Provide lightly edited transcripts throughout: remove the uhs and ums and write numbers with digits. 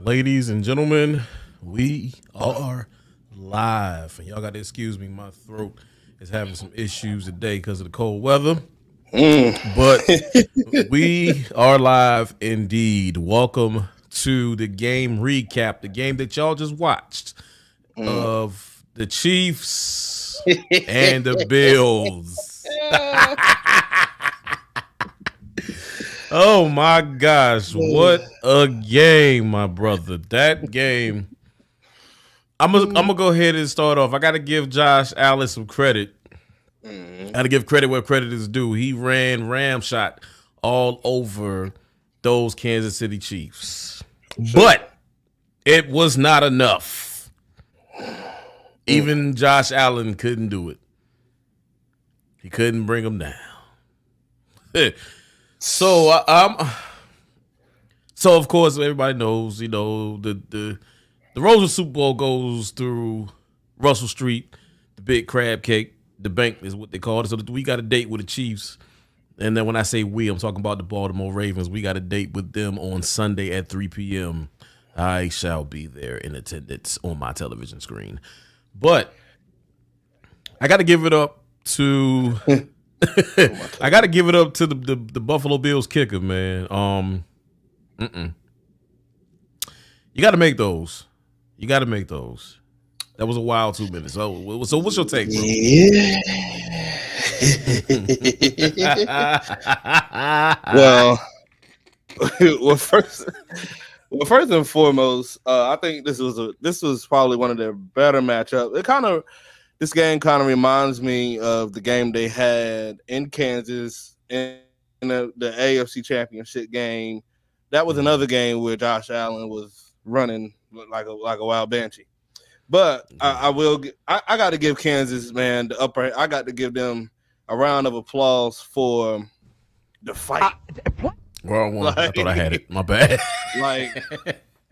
Ladies and gentlemen, we are live. And y'all got to excuse me, my throat is having some issues today because of the cold weather. But we are live indeed. Welcome to the game recap, the game that y'all just watched of the Chiefs and the Bills. Oh my gosh, what a game, my brother. That game. I'm gonna go ahead and start off. I gotta give Josh Allen some credit. I gotta give credit where credit is due. He ran ramshot all over those Kansas City Chiefs. Sure. But it was not enough. Even Josh Allen couldn't do it. He couldn't bring them down. So so of course everybody knows, you know, the road to Super Bowl goes through Russell Street, the big crab cake, the bank is what they call it. So we got a date with the Chiefs, and then when I say we, I'm talking about the Baltimore Ravens. We got a date with them on Sunday at 3 p.m. I shall be there in attendance on my television screen, but I got to give it up to. I got to give it up to the Buffalo Bills kicker, man. You got to make those. You got to make those. That was a wild 2 minutes. So what's your take, bro? Yeah. well, first and foremost, I think this was probably one of their better matchups. This game kind of reminds me of the game they had in Kansas in the AFC Championship game. That was another game where Josh Allen was running like a wild banshee. But I got to give Kansas, man, the upper. I got to give them a round of applause for the fight. I thought I had it. My bad.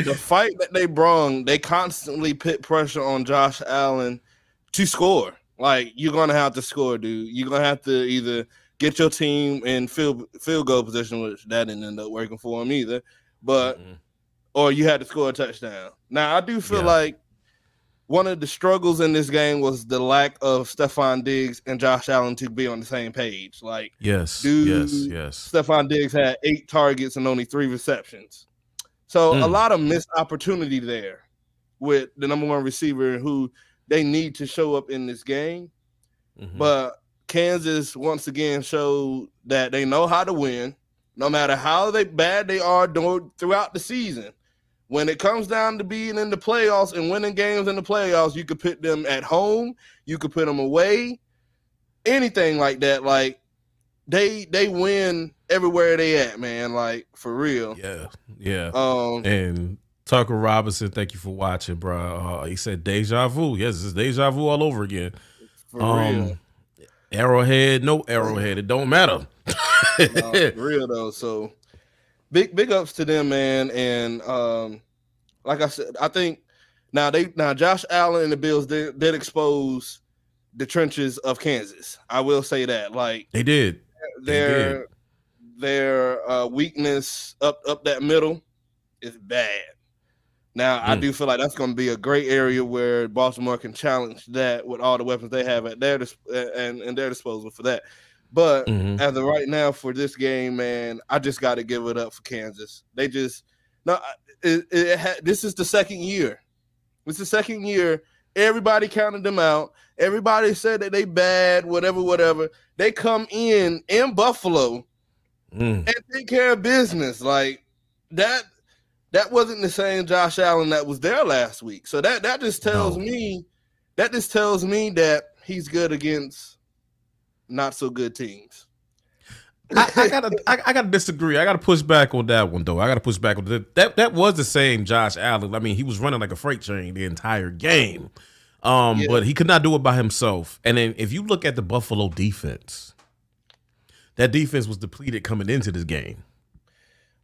The fight that they brung, they constantly put pressure on Josh Allen to score. Like, you're gonna have to score, dude. You're gonna have to either get your team in field goal position, which that didn't end up working for him either, but or you had to score a touchdown. Now, I do feel like one of the struggles in this game was the lack of Stephon Diggs and Josh Allen to be on the same page. Like, yes. Stephon Diggs had 8 targets and only 3 receptions, so a lot of missed opportunity there with the number 1 receiver who they need to show up in this game. But Kansas once again showed that they know how to win, no matter how bad they are throughout the season. When it comes down to being in the playoffs and winning games in the playoffs, you could put them at home, you could put them away, anything like that. Like, they win everywhere they at, man. Like, for real. Yeah. And Tucker Robinson, thank you for watching, bro. He said deja vu. Yes, it's deja vu all over again. For real. Arrowhead, no arrowhead. It don't matter. No, for real, though. So big ups to them, man. And like I said, I think now Josh Allen and the Bills did expose the trenches of Kansas. I will say that. Like, they did. Their weakness up that middle is bad. Now, I do feel like that's going to be a great area where Baltimore can challenge that with all the weapons they have at their disposal for that. But as of right now for this game, man, I just got to give it up for Kansas. They just this is the second year. It's the second year. Everybody counted them out. Everybody said that they bad, whatever. They come in Buffalo and take care of business like that. That wasn't the same Josh Allen that was there last week. So that just tells me that he's good against not so good teams. I gotta disagree. I gotta push back on that one though. I gotta push back on that. That was the same Josh Allen. I mean, he was running like a freight train the entire game, but he could not do it by himself. And then if you look at the Buffalo defense, that defense was depleted coming into this game.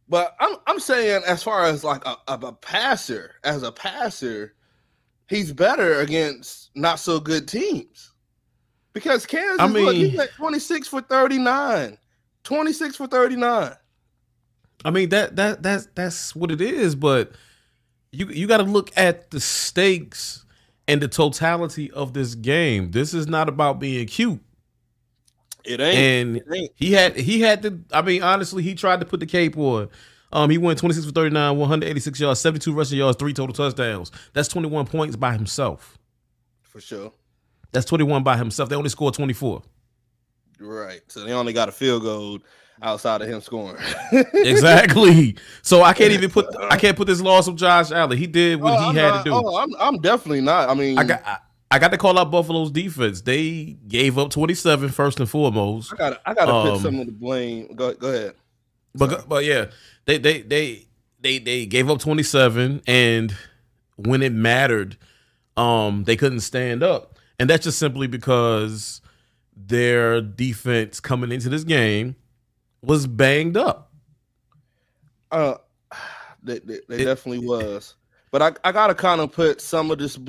But I'm saying as far as like a passer, he's better against not so good teams. Because Kansas, he's at 26 for 39. 26 for 39. I mean, that's what it is, but you got to look at the stakes and the totality of this game. This is not about being cute. It ain't. And he had to. I mean, honestly, he tried to put the cape on. He went 26 for 39, 186 yards, 72 rushing yards, 3 total touchdowns. That's 21 points by himself. For sure. That's 21 by himself. They only scored 24. Right. So they only got a field goal outside of him scoring. Exactly. So I can't even put this loss on Josh Allen. He did what he had to do. Oh, I'm definitely not. I mean, I got to call out Buffalo's defense. They gave up 27 first and foremost. I got to put some of the blame. Go ahead. But yeah, they gave up 27, and when it mattered, they couldn't stand up, and that's just simply because their defense coming into this game was banged up. They definitely was, but I gotta kind of put some of this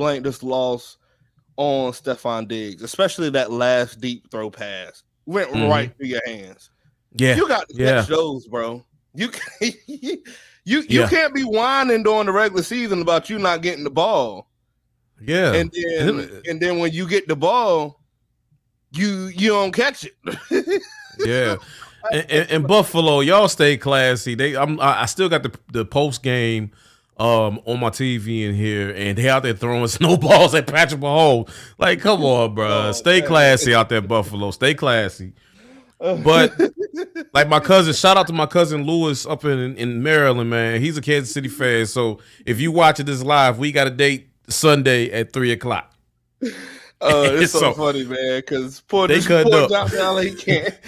loss on Stephon Diggs, especially that last deep throw pass went right through your hands. Yeah, you got to catch those, bro. You can't be whining during the regular season about you not getting the ball. Yeah, and then when you get the ball, you don't catch it. Yeah, and Buffalo, y'all stay classy. I still got the post game on my TV in here, and they out there throwing snowballs at Patrick Mahomes. Like, come on, bro, stay classy out there, Buffalo. Stay classy. But like my cousin, shout out to my cousin Lewis up in Maryland, man. He's a Kansas City fan. So if you watching this live, we got a date Sunday at 3:00. It's so funny, man, because poor Josh Allen, he can't.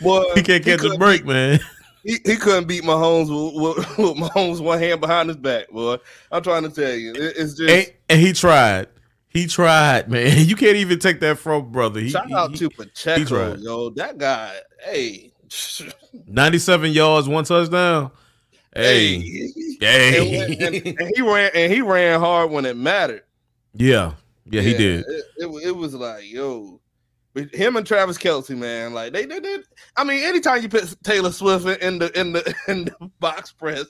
Boy, he can't catch a break, man. He couldn't beat Mahomes with Mahomes one hand behind his back, boy. I'm trying to tell you, it's just and he tried. He tried, man. You can't even take that from brother. Shout out to Pacheco, yo. That guy, hey. 97 yards, 1 touchdown. Hey. And he ran hard when it mattered. Yeah, he did. It was like, yo. Him and Travis Kelce, man, like they did. I mean, anytime you put Taylor Swift in the box press,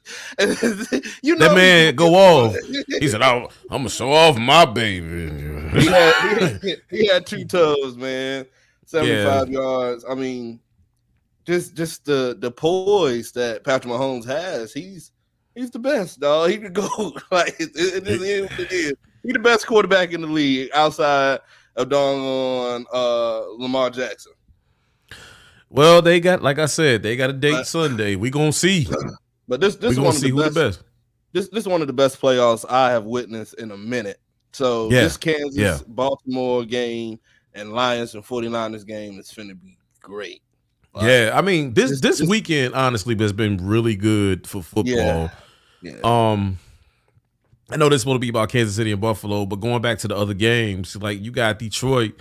you know that man go off. He said, "I'm gonna show off my baby." he had 2 tubs, man, 75 yards. I mean, just the poise that Patrick Mahomes has. He's the best, dog. He can go like it is what it is. He's the best quarterback in the league outside of doggone Lamar Jackson. Well, they got, like I said, they got a date Sunday. We gonna see. But this is one of the best. This is one of the best playoffs I have witnessed in a minute. So this Kansas, Baltimore game and Lions and 49ers game is finna be great. I mean this weekend honestly has been really good for football. Yeah. I know this is supposed to be about Kansas City and Buffalo, but going back to the other games, like you got Detroit.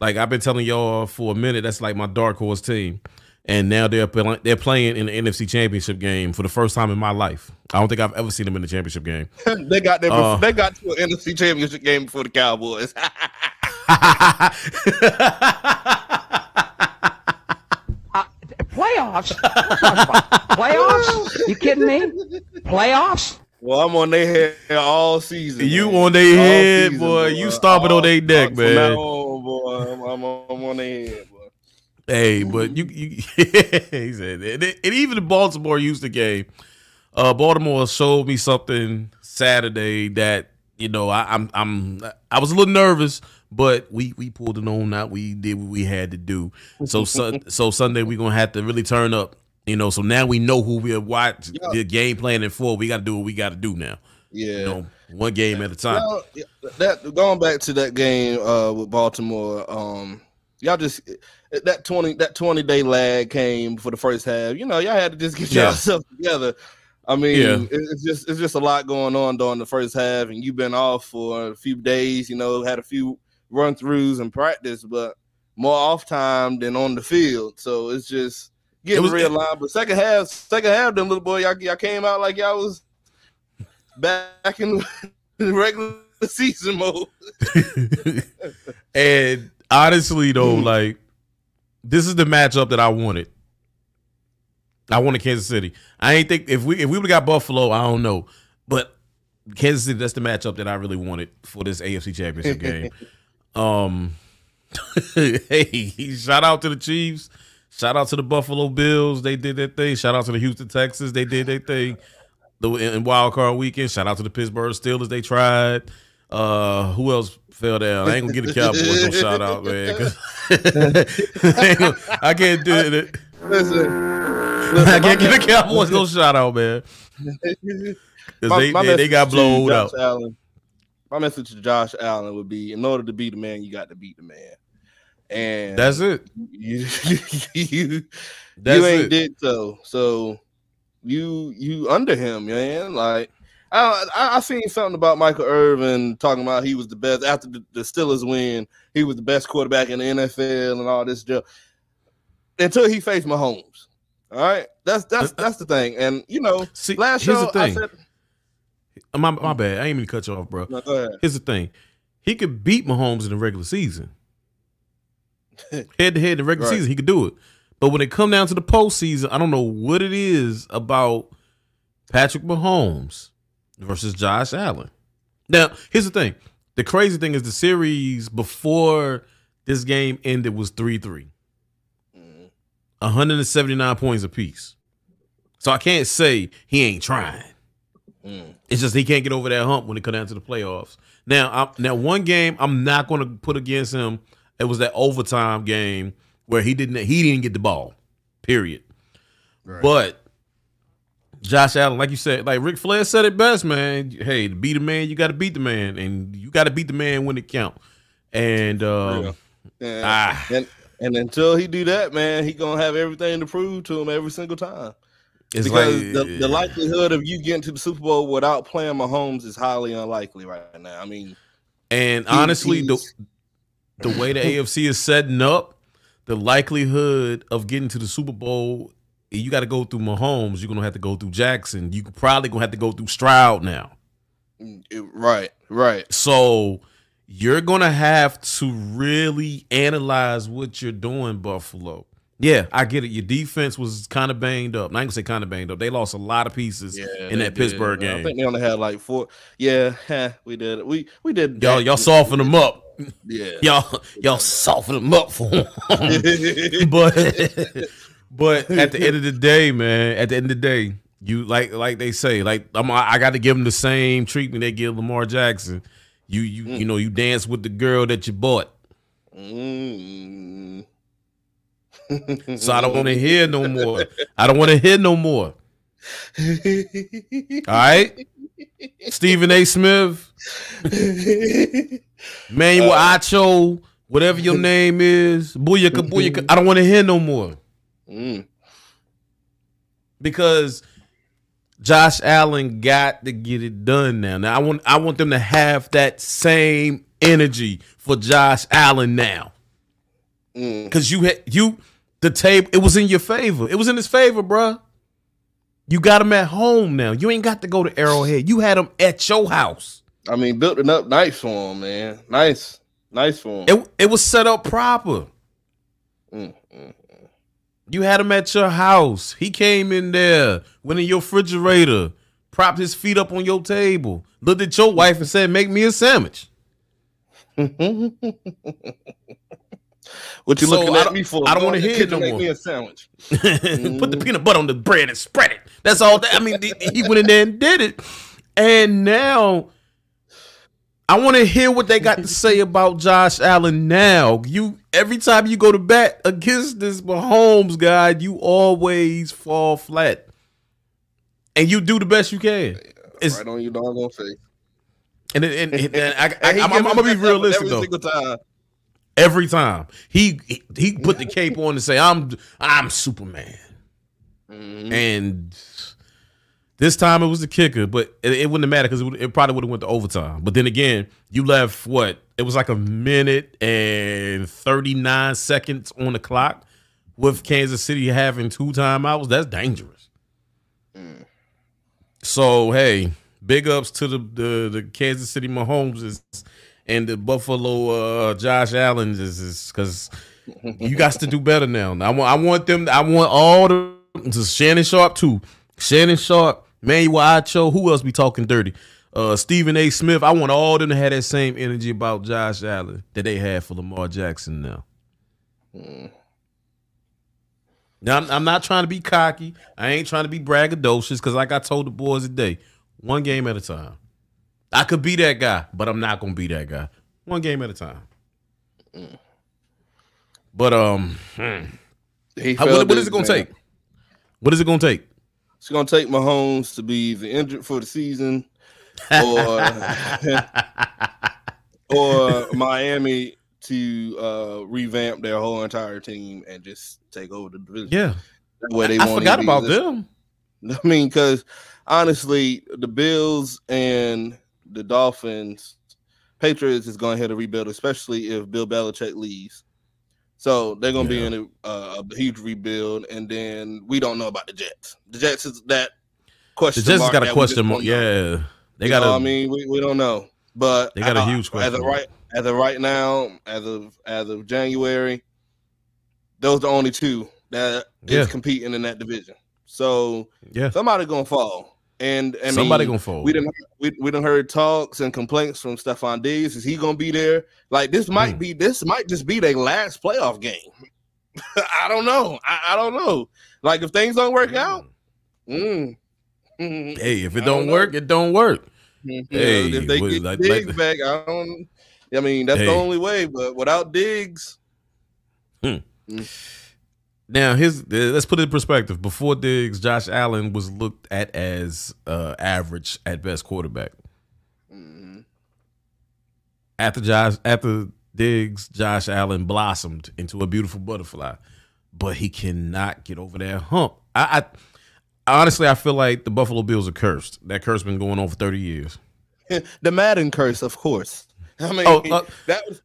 Like I've been telling y'all for a minute, that's like my dark horse team. And now they're playing in the NFC Championship game for the first time in my life. I don't think I've ever seen them in the championship game. they got to an NFC Championship game before the Cowboys. Playoffs? Playoffs? You kidding me? Playoffs? Well, I'm on their head all season. You on their head, boy. You stomping on their neck, man. Oh, boy. I'm on their head, boy. Hey, but you he said that. And even the Baltimore used the game. Baltimore showed me something Saturday that, you know, I was a little nervous, but we pulled it on out. We did what we had to do. So Sunday we're gonna have to really turn up. You know, so now we know who we are watching, the game planning for. We got to do what we got to do now. Yeah. You know, one game at a time. You know, going back to that game with Baltimore, y'all just that 20-day lag came for the first half. You know, y'all had to just get yourself together. I mean, it's just a lot going on during the first half, and you've been off for a few days, you know, had a few run-throughs in practice, but more off time than on the field. So it's just getting realigned, but second half, them little boy, y'all came out like y'all was back in regular season mode. And honestly, though, like this is the matchup that I wanted. I wanted Kansas City. I ain't think if we would have got Buffalo, I don't know, but Kansas City, that's the matchup that I really wanted for this AFC Championship game. Hey, shout out to the Chiefs. Shout out to the Buffalo Bills. They did their thing. Shout out to the Houston Texans. They did their thing in wild card weekend. Shout out to the Pittsburgh Steelers. They tried. Who else fell down? I ain't going to get the Cowboys no shout out, man. I can't do it. Listen, I can't get the Cowboys no shout out, man. They got blown out. My message to Josh Allen would be, in order to be the man, you got to beat the man. And that's it. You ain't did so. So you under him, man. Like I seen something about Michael Irvin talking about he was the best after the Steelers win. He was the best quarterback in the NFL and all this stuff until he faced Mahomes. All right, that's the thing. And you know, see, last show the thing. I said, my bad. I ain't mean to cut you off, bro. No, go ahead. Here's the thing: he could beat Mahomes in the regular season. Head to head in the regular season, he could do it. But when it come down to the postseason, I don't know what it is about Patrick Mahomes versus Josh Allen. Now, here's the thing. The crazy thing is the series before this game ended was 3-3. 179 points apiece. So I can't say he ain't trying. It's just he can't get over that hump when it comes down to the playoffs. Now, one game I'm not going to put against him. It was that overtime game where he didn't get the ball, period. Right. But Josh Allen, like you said, like Ric Flair said it best, man. Hey, to beat the man, you got to beat the man, and you got to beat the man when it counts. And and until he do that, man, he gonna have everything to prove to him every single time. It's because like, the likelihood of you getting to the Super Bowl without playing Mahomes is highly unlikely right now. I mean, and honestly, the way the AFC is setting up, the likelihood of getting to the Super Bowl, you got to go through Mahomes. You're going to have to go through Jackson. You probably going to have to go through Stroud now. Right. So you're going to have to really analyze what you're doing, Buffalo. Yeah, I get it. Your defense was kind of banged up. I ain't going to say kind of banged up. They lost a lot of pieces in that Pittsburgh game. I think they only had like four. Yeah, we did it. We did. Y'all softened them up. Yeah, y'all soften them up for him. but at the end of the day, man, you like they say, like I got to give him the same treatment they give Lamar Jackson. You know, you dance with the girl that you bought. So I don't want to hear no more. All right, Stephen A. Smith, Manuel Acho, whatever your name is, booyaka, booyaka. I don't want to hear no more. Because Josh Allen got to get it done now. Now I want them to have that same energy for Josh Allen now. Because the table, it was in your favor. It was in his favor, bruh. You got him at home now. You ain't got to go to Arrowhead. You had him at your house. I mean, built it up nice for him, man. Nice for him. It was set up proper. You had him at your house. He came in there, went in your refrigerator, propped his feet up on your table, looked at your wife and said, "Make me a sandwich." What you looking at me for? I don't want to hear it no more. Make me a sandwich. Put the peanut butter on the bread and spread it. That's all. I mean, he went in there and did it. And now I want to hear what they got to say about Josh Allen now. Every time you go to bat against this Mahomes guy, you always fall flat. And you do the best you can. It's right on your doggone face. And I'm going to be realistic, though. Every single time. Every time he put the cape on and say, I'm Superman. And this time it was the kicker, but it wouldn't have mattered because it probably would have went to overtime. But then again, you left what? It was like 1 minute and 39 seconds on the clock with Kansas City having 2 timeouts. That's dangerous. So, hey, big ups to the Kansas City Mahomes and the Buffalo Josh Allen, is because you got to do better now. I want all the Shannon Sharp too. Shannon Sharp, Manuel Acho, who else be talking dirty? Stephen A. Smith. I want all of them to have that same energy about Josh Allen that they had for Lamar Jackson now. Mm. Now, I'm not trying to be cocky. I ain't trying to be braggadocious because like I told the boys today, one game at a time. I could be that guy, but I'm not going to be that guy. One game at a time. Mm. But what is it going to take? What is it going to take? It's going to take Mahomes to be either injured for the season or, or Miami to revamp their whole entire team and just take over the division. Yeah. I forgot about them. I mean, because honestly, the Bills and the Dolphins, Patriots is going to have to rebuild, especially if Bill Belichick leaves. So they're going to be in a huge rebuild, and then we don't know about the Jets. The Jets is that question. The Jets has got a question mark. Yeah, they got. I mean, we don't know, but they got a huge question. As of January, those are the only two that is competing in that division. So somebody gonna fall, and I mean, somebody gonna fall. We done heard talks and complaints from Stephon Diggs. Is he gonna be there? Like this might just be their last playoff game. I don't know. I don't know. Like if things don't work out, hey, if it don't work, it don't work. Mm-hmm. Hey, if they get Diggs back, I don't. I mean, that's the only way. But without Diggs, Now, let's put it in perspective. Before Diggs, Josh Allen was looked at as average at best quarterback. Mm-hmm. After Diggs, Josh Allen blossomed into a beautiful butterfly, but he cannot get over that hump. I honestly feel like the Buffalo Bills are cursed. That curse been going on for 30 years. The Madden curse, of course. I mean, that's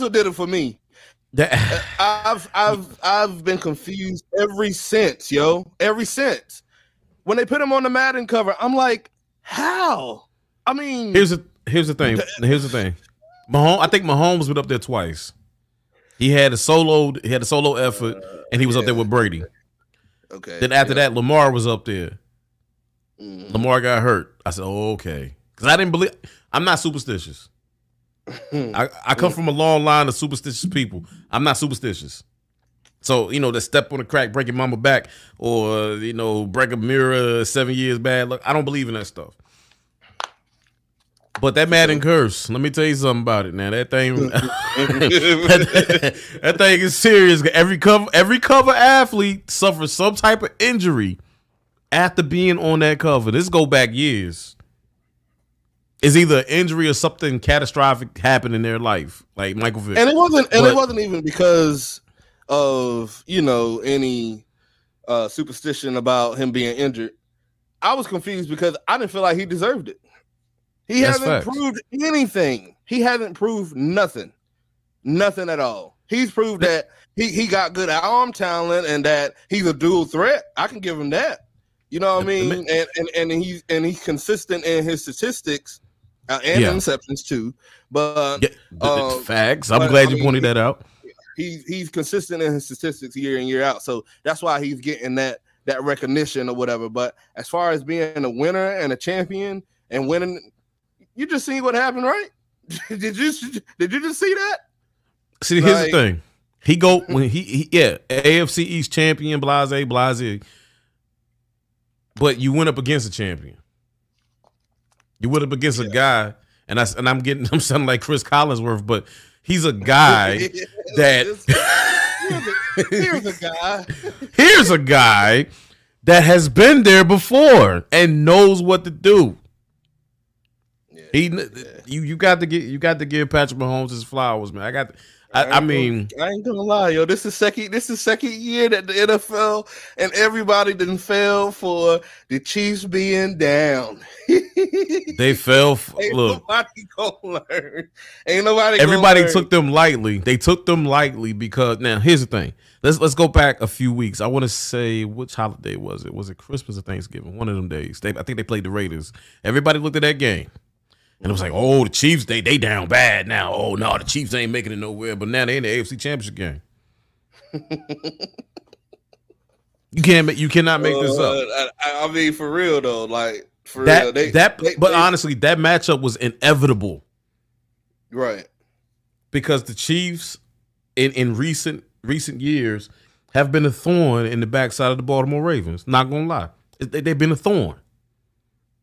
what did it for me. I've been confused ever since when they put him on the Madden cover. I'm like, how? I mean, here's the thing. Mahomes, I think Mahomes was up there twice. He had a solo effort, and he was up there with Brady. Okay. Then after that, Lamar was up there. Mm. Lamar got hurt. I said, oh, okay, because I didn't believe. I'm not superstitious. I come from a long line of superstitious people. I'm not superstitious. So, you know, the step on the crack, breaking mama back, or, you know, break a mirror, 7 years bad luck. I don't believe in that stuff. But that Madden curse, let me tell you something about it now. That thing that thing is serious. Every cover athlete suffers some type of injury after being on that cover. This go back years. It's either injury or something catastrophic happened in their life, like Michael Vick. And it wasn't even because of, you know, any superstition about him being injured. I was confused because I didn't feel like he deserved it. He hasn't proved anything. He hasn't proved nothing. Nothing at all. He's proved that he got good arm talent and that he's a dual threat. I can give him that. You know what I mean? And he's consistent in his statistics. And interceptions too, but facts. I'm glad you pointed that out. He's consistent in his statistics year in, year out, so that's why he's getting that recognition or whatever. But as far as being a winner and a champion and winning, you just seen what happened, right? Did you just see that? See, here's the thing. He go when he AFC East champion, blase, but you went up against a champion. You went up against a guy, and I'm sounding like Chris Collinsworth, but he's a guy here's a guy that has been there before and knows what to do. Yeah, you got to give Patrick Mahomes his flowers, man. I ain't gonna lie, yo. This is second year that the NFL and everybody done fell for the Chiefs being down. They fell. Nobody gonna learn. Ain't nobody. Everybody gonna learn. Took them lightly. They took them lightly because now here's the thing. Let's go back a few weeks. I want to say, which holiday was it? Was it Christmas or Thanksgiving? One of them days. I think they played the Raiders. Everybody looked at that game. And it was like, oh, the Chiefs, they down bad now. Oh, no, the Chiefs ain't making it nowhere. But now they in the AFC Championship game. You cannot make this up. I mean, for real, though. Like, For that, real. But honestly, that matchup was inevitable. Right. Because the Chiefs in recent years have been a thorn in the backside of the Baltimore Ravens. Not gonna lie. They've been a thorn.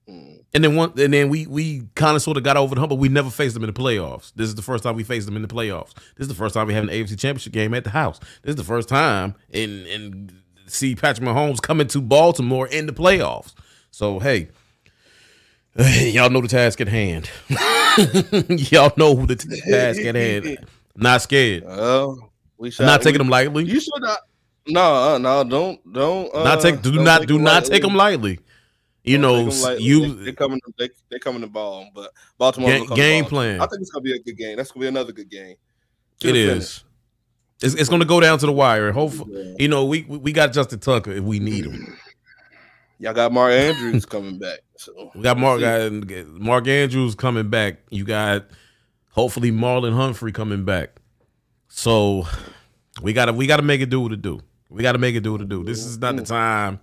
Mm. And then we kind of sort of got over the hump, but we never faced them in the playoffs. This is the first time we faced them in the playoffs. This is the first time we have an AFC championship game at the house. This is the first time in see Patrick Mahomes coming to Baltimore in the playoffs. So, hey, y'all know the task at hand. Y'all know who the task at hand. Not scared. Not taking them lightly. You should not. No, don't. Do not take them lightly. You know, they're coming to ball, but Baltimore game plan. I think it's gonna be a good game. That's gonna be another good game. It is. It's gonna go down to the wire. Hopefully, you know, we got Justin Tucker if we need him. Y'all got Mark Andrews coming back. So we got Mark Andrews coming back. You got hopefully Marlon Humphrey coming back. So we gotta make it do what it do. We gotta make it do what it do. This is not the time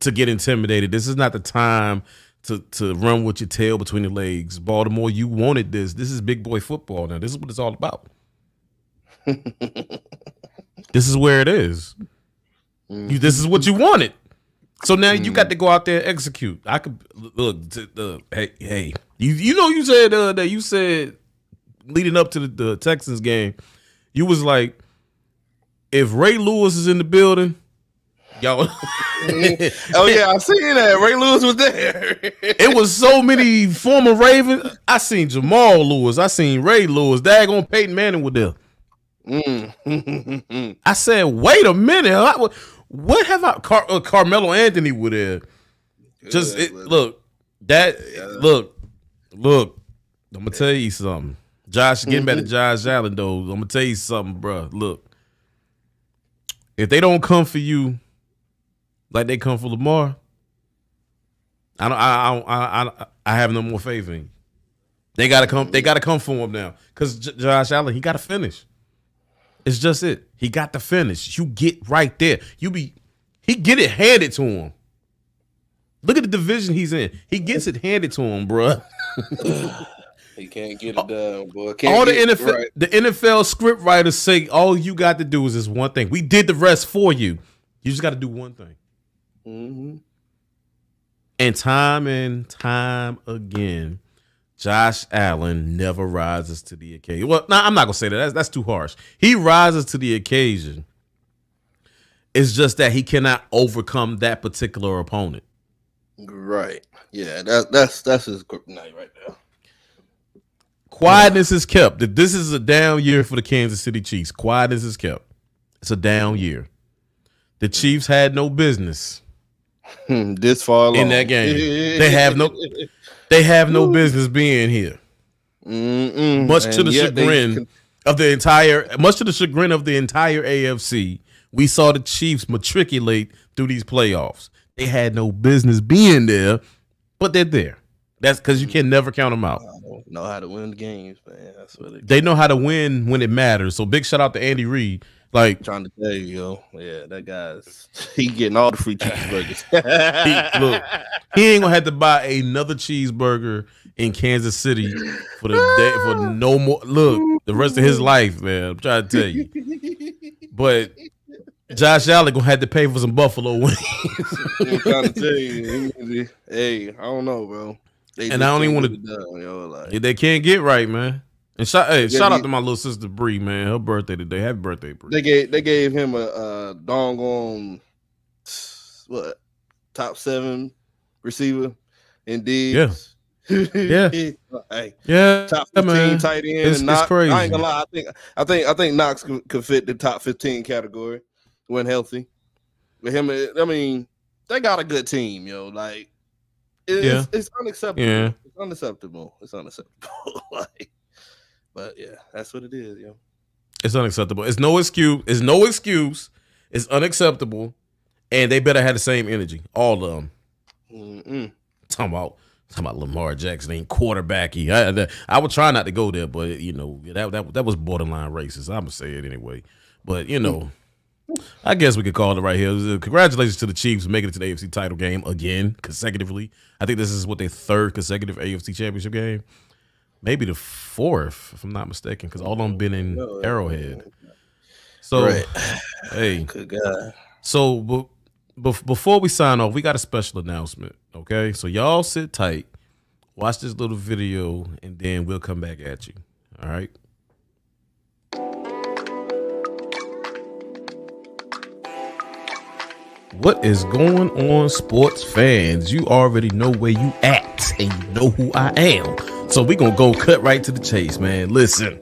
to get intimidated. This is not the time to run with your tail between your legs. Baltimore, you wanted this. This is big boy football now. This is what it's all about. This is where it is. This is what you wanted. So now you got to go out there and execute. I could look. Hey, you know you said that you said leading up to the Texans game, you was like, if Ray Lewis is in the building, y'all. Oh yeah, I seen that. Ray Lewis was there. It was so many former Ravens. I seen Jamal Lewis. I seen Ray Lewis. Daggone Peyton Manning was there. I said, wait a minute. What have I? Carmelo Anthony would have. Just look. I'm gonna tell you something. Josh, getting back to Josh Allen though. I'm gonna tell you something, bro. Look, if they don't come for you, like they come for Lamar, I have no more faith in you. They gotta come for him now. Cause Josh Allen, he gotta finish. It's just it. He got the finish. You get right there. He get it handed to him. Look at the division he's in. He gets it handed to him, bro. He can't get it done, boy. The NFL script writers say all you got to do is this one thing. We did the rest for you. You just got to do one thing. Mm-hmm. And time again, Josh Allen never rises to the occasion. Well, no, I'm not going to say that. That's too harsh. He rises to the occasion. It's just that he cannot overcome that particular opponent. Right. Yeah, that's his kryptonite right there. Quietness is kept. This is a down year for the Kansas City Chiefs. Quietness is kept. It's a down year. The Chiefs had no business this far along in that game. They have no business being here. Much to the chagrin of the entire AFC, we saw the Chiefs matriculate through these playoffs. They had no business being there, but they're there. That's because you can never count them out. I don't know how to win the games, man. That's what they know how to win when it matters. So big shout out to Andy Reid. Like I'm trying to tell you, yo, yeah, that guy's getting all the free cheeseburgers. He ain't gonna have to buy another cheeseburger in Kansas City for the day for no more. Look, the rest of his life, man. I'm trying to tell you, but Josh Allen gonna have to pay for some Buffalo wings. I'm trying to tell you, hey, I don't know, bro. They can't get right, man. And shout out to my little sister Bree, man. Her birthday today. Happy birthday, Bree. They gave him a doggone top 7 receiver in Diggs. Yeah. Yeah. Top 15 tight end. It's crazy. I ain't gonna lie. I think Knox could fit the top 15 category when healthy. With him, I mean, they got a good team, yo. Like it's unacceptable. Yeah. It's unacceptable. But yeah, that's what it is, yo. It's unacceptable. It's no excuse. It's unacceptable, and they better have the same energy. All of them. Talking about Lamar Jackson ain't quarterbacky. I would try not to go there, but you know that was borderline racist. I'm gonna say it anyway. But you know, I guess we could call it right here. Congratulations to the Chiefs making it to the AFC title game again consecutively. I think this is what, their third consecutive AFC championship game. Maybe the fourth, if I'm not mistaken, because all of them been in Arrowhead. So, right. Hey. Good God. So, before we sign off, we got a special announcement, okay? So, y'all sit tight, watch this little video, and then we'll come back at you, all right? What is going on, sports fans? You already know where you at, and you know who I am. So we're going to go cut right to the chase, man. Listen,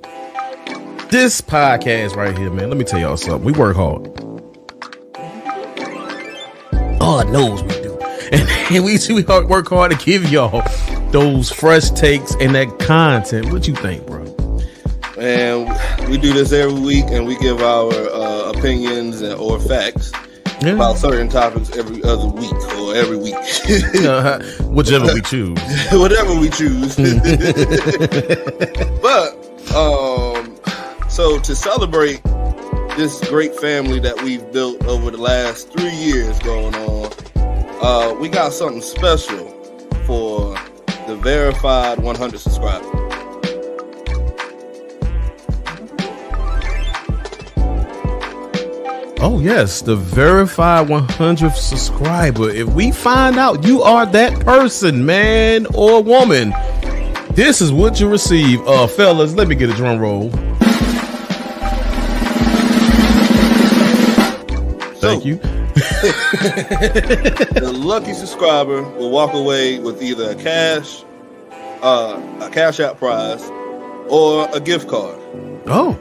this podcast right here, man, let me tell y'all something. We work hard. God knows we do. And we work hard to give y'all those fresh takes and that content. What you think, bro? Man, we do this every week, and we give our opinions or facts. Yeah. About certain topics every other week or every week. Whichever we choose. Whatever we choose. But, so to celebrate this great family that we've built over the last 3 years going on, we got something special for the verified 100 subscribers. Oh, yes, the verified 100th subscriber. If we find out you are that person, man or woman, this is what you receive. Fellas, let me get a drum roll. Thank you. The lucky subscriber will walk away with either a cash out prize or a gift card. Oh.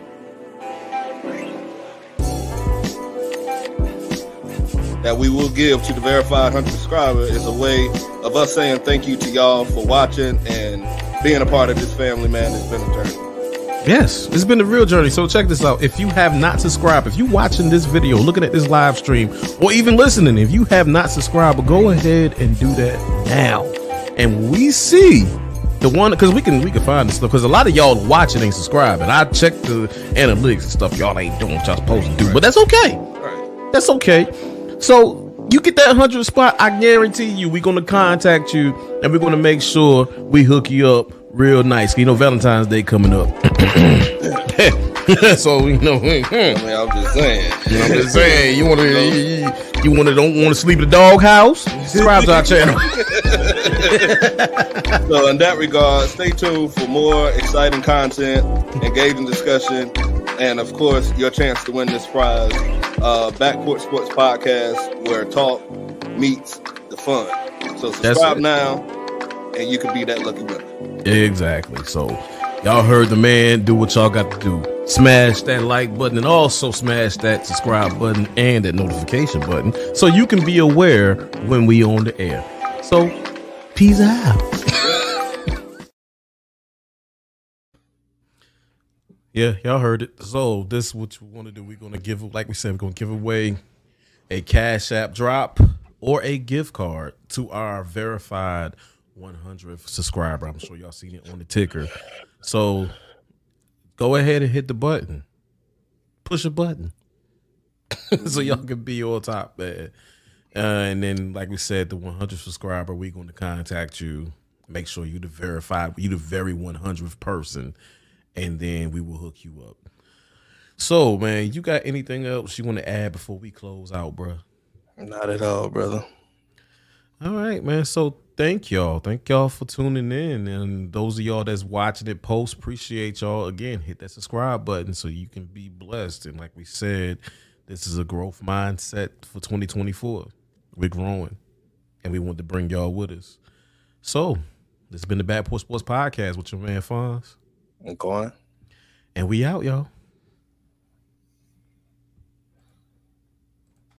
That we will give to the verified 100 subscriber is a way of us saying thank you to y'all for watching and being a part of this family, man. It's been a journey. Yes, it's been a real journey. So check this out. If you have not subscribed, if you're watching this video, looking at this live stream, or even listening, if you have not subscribed, go ahead and do that now. And we see the one, because we can find this stuff, because a lot of y'all watching ain't subscribing. I check the analytics and stuff. Y'all ain't doing what y'all supposed to do, but that's okay. Right. That's okay. So you get that 100 spot, I guarantee you we're going to contact you and we're going to make sure we hook you up real nice. You know, Valentine's Day coming up. So, you know, I'm just saying. I'm just saying, you want to don't want to sleep in the doghouse? Subscribe to our channel. So in that regard, stay tuned for more exciting content, engaging discussion, and of course, your chance to win this prize. Back Porch Sports Podcast, where talk meets the fun. So subscribe now, and you can be that lucky winner. Exactly. So y'all heard the man. Do what y'all got to do. Smash that like button, and also smash that subscribe button and that notification button, so you can be aware when we on the air. So peace out. Yeah, y'all heard it. So this is what you want to do. We're going to give, like we said, we're going to give away a Cash App drop or a gift card to our verified 100th subscriber. I'm sure y'all seen it on the ticker. So go ahead and hit the button. Push a button. So y'all can be on top, man. And then, like we said, the 100th subscriber, we're going to contact you. Make sure you're the verified, you're the very 100th person. And then we will hook you up. So, man, you got anything else you want to add before we close out, bro? Not at all, brother. All right, man. So thank y'all. Thank y'all for tuning in. And those of y'all that's watching it post, appreciate y'all. Again, hit that subscribe button so you can be blessed. And like we said, this is a growth mindset for 2024. We're growing, and we want to bring y'all with us. So this has been the Back Porch Sports Podcast with your man, Fonz. And we out, y'all.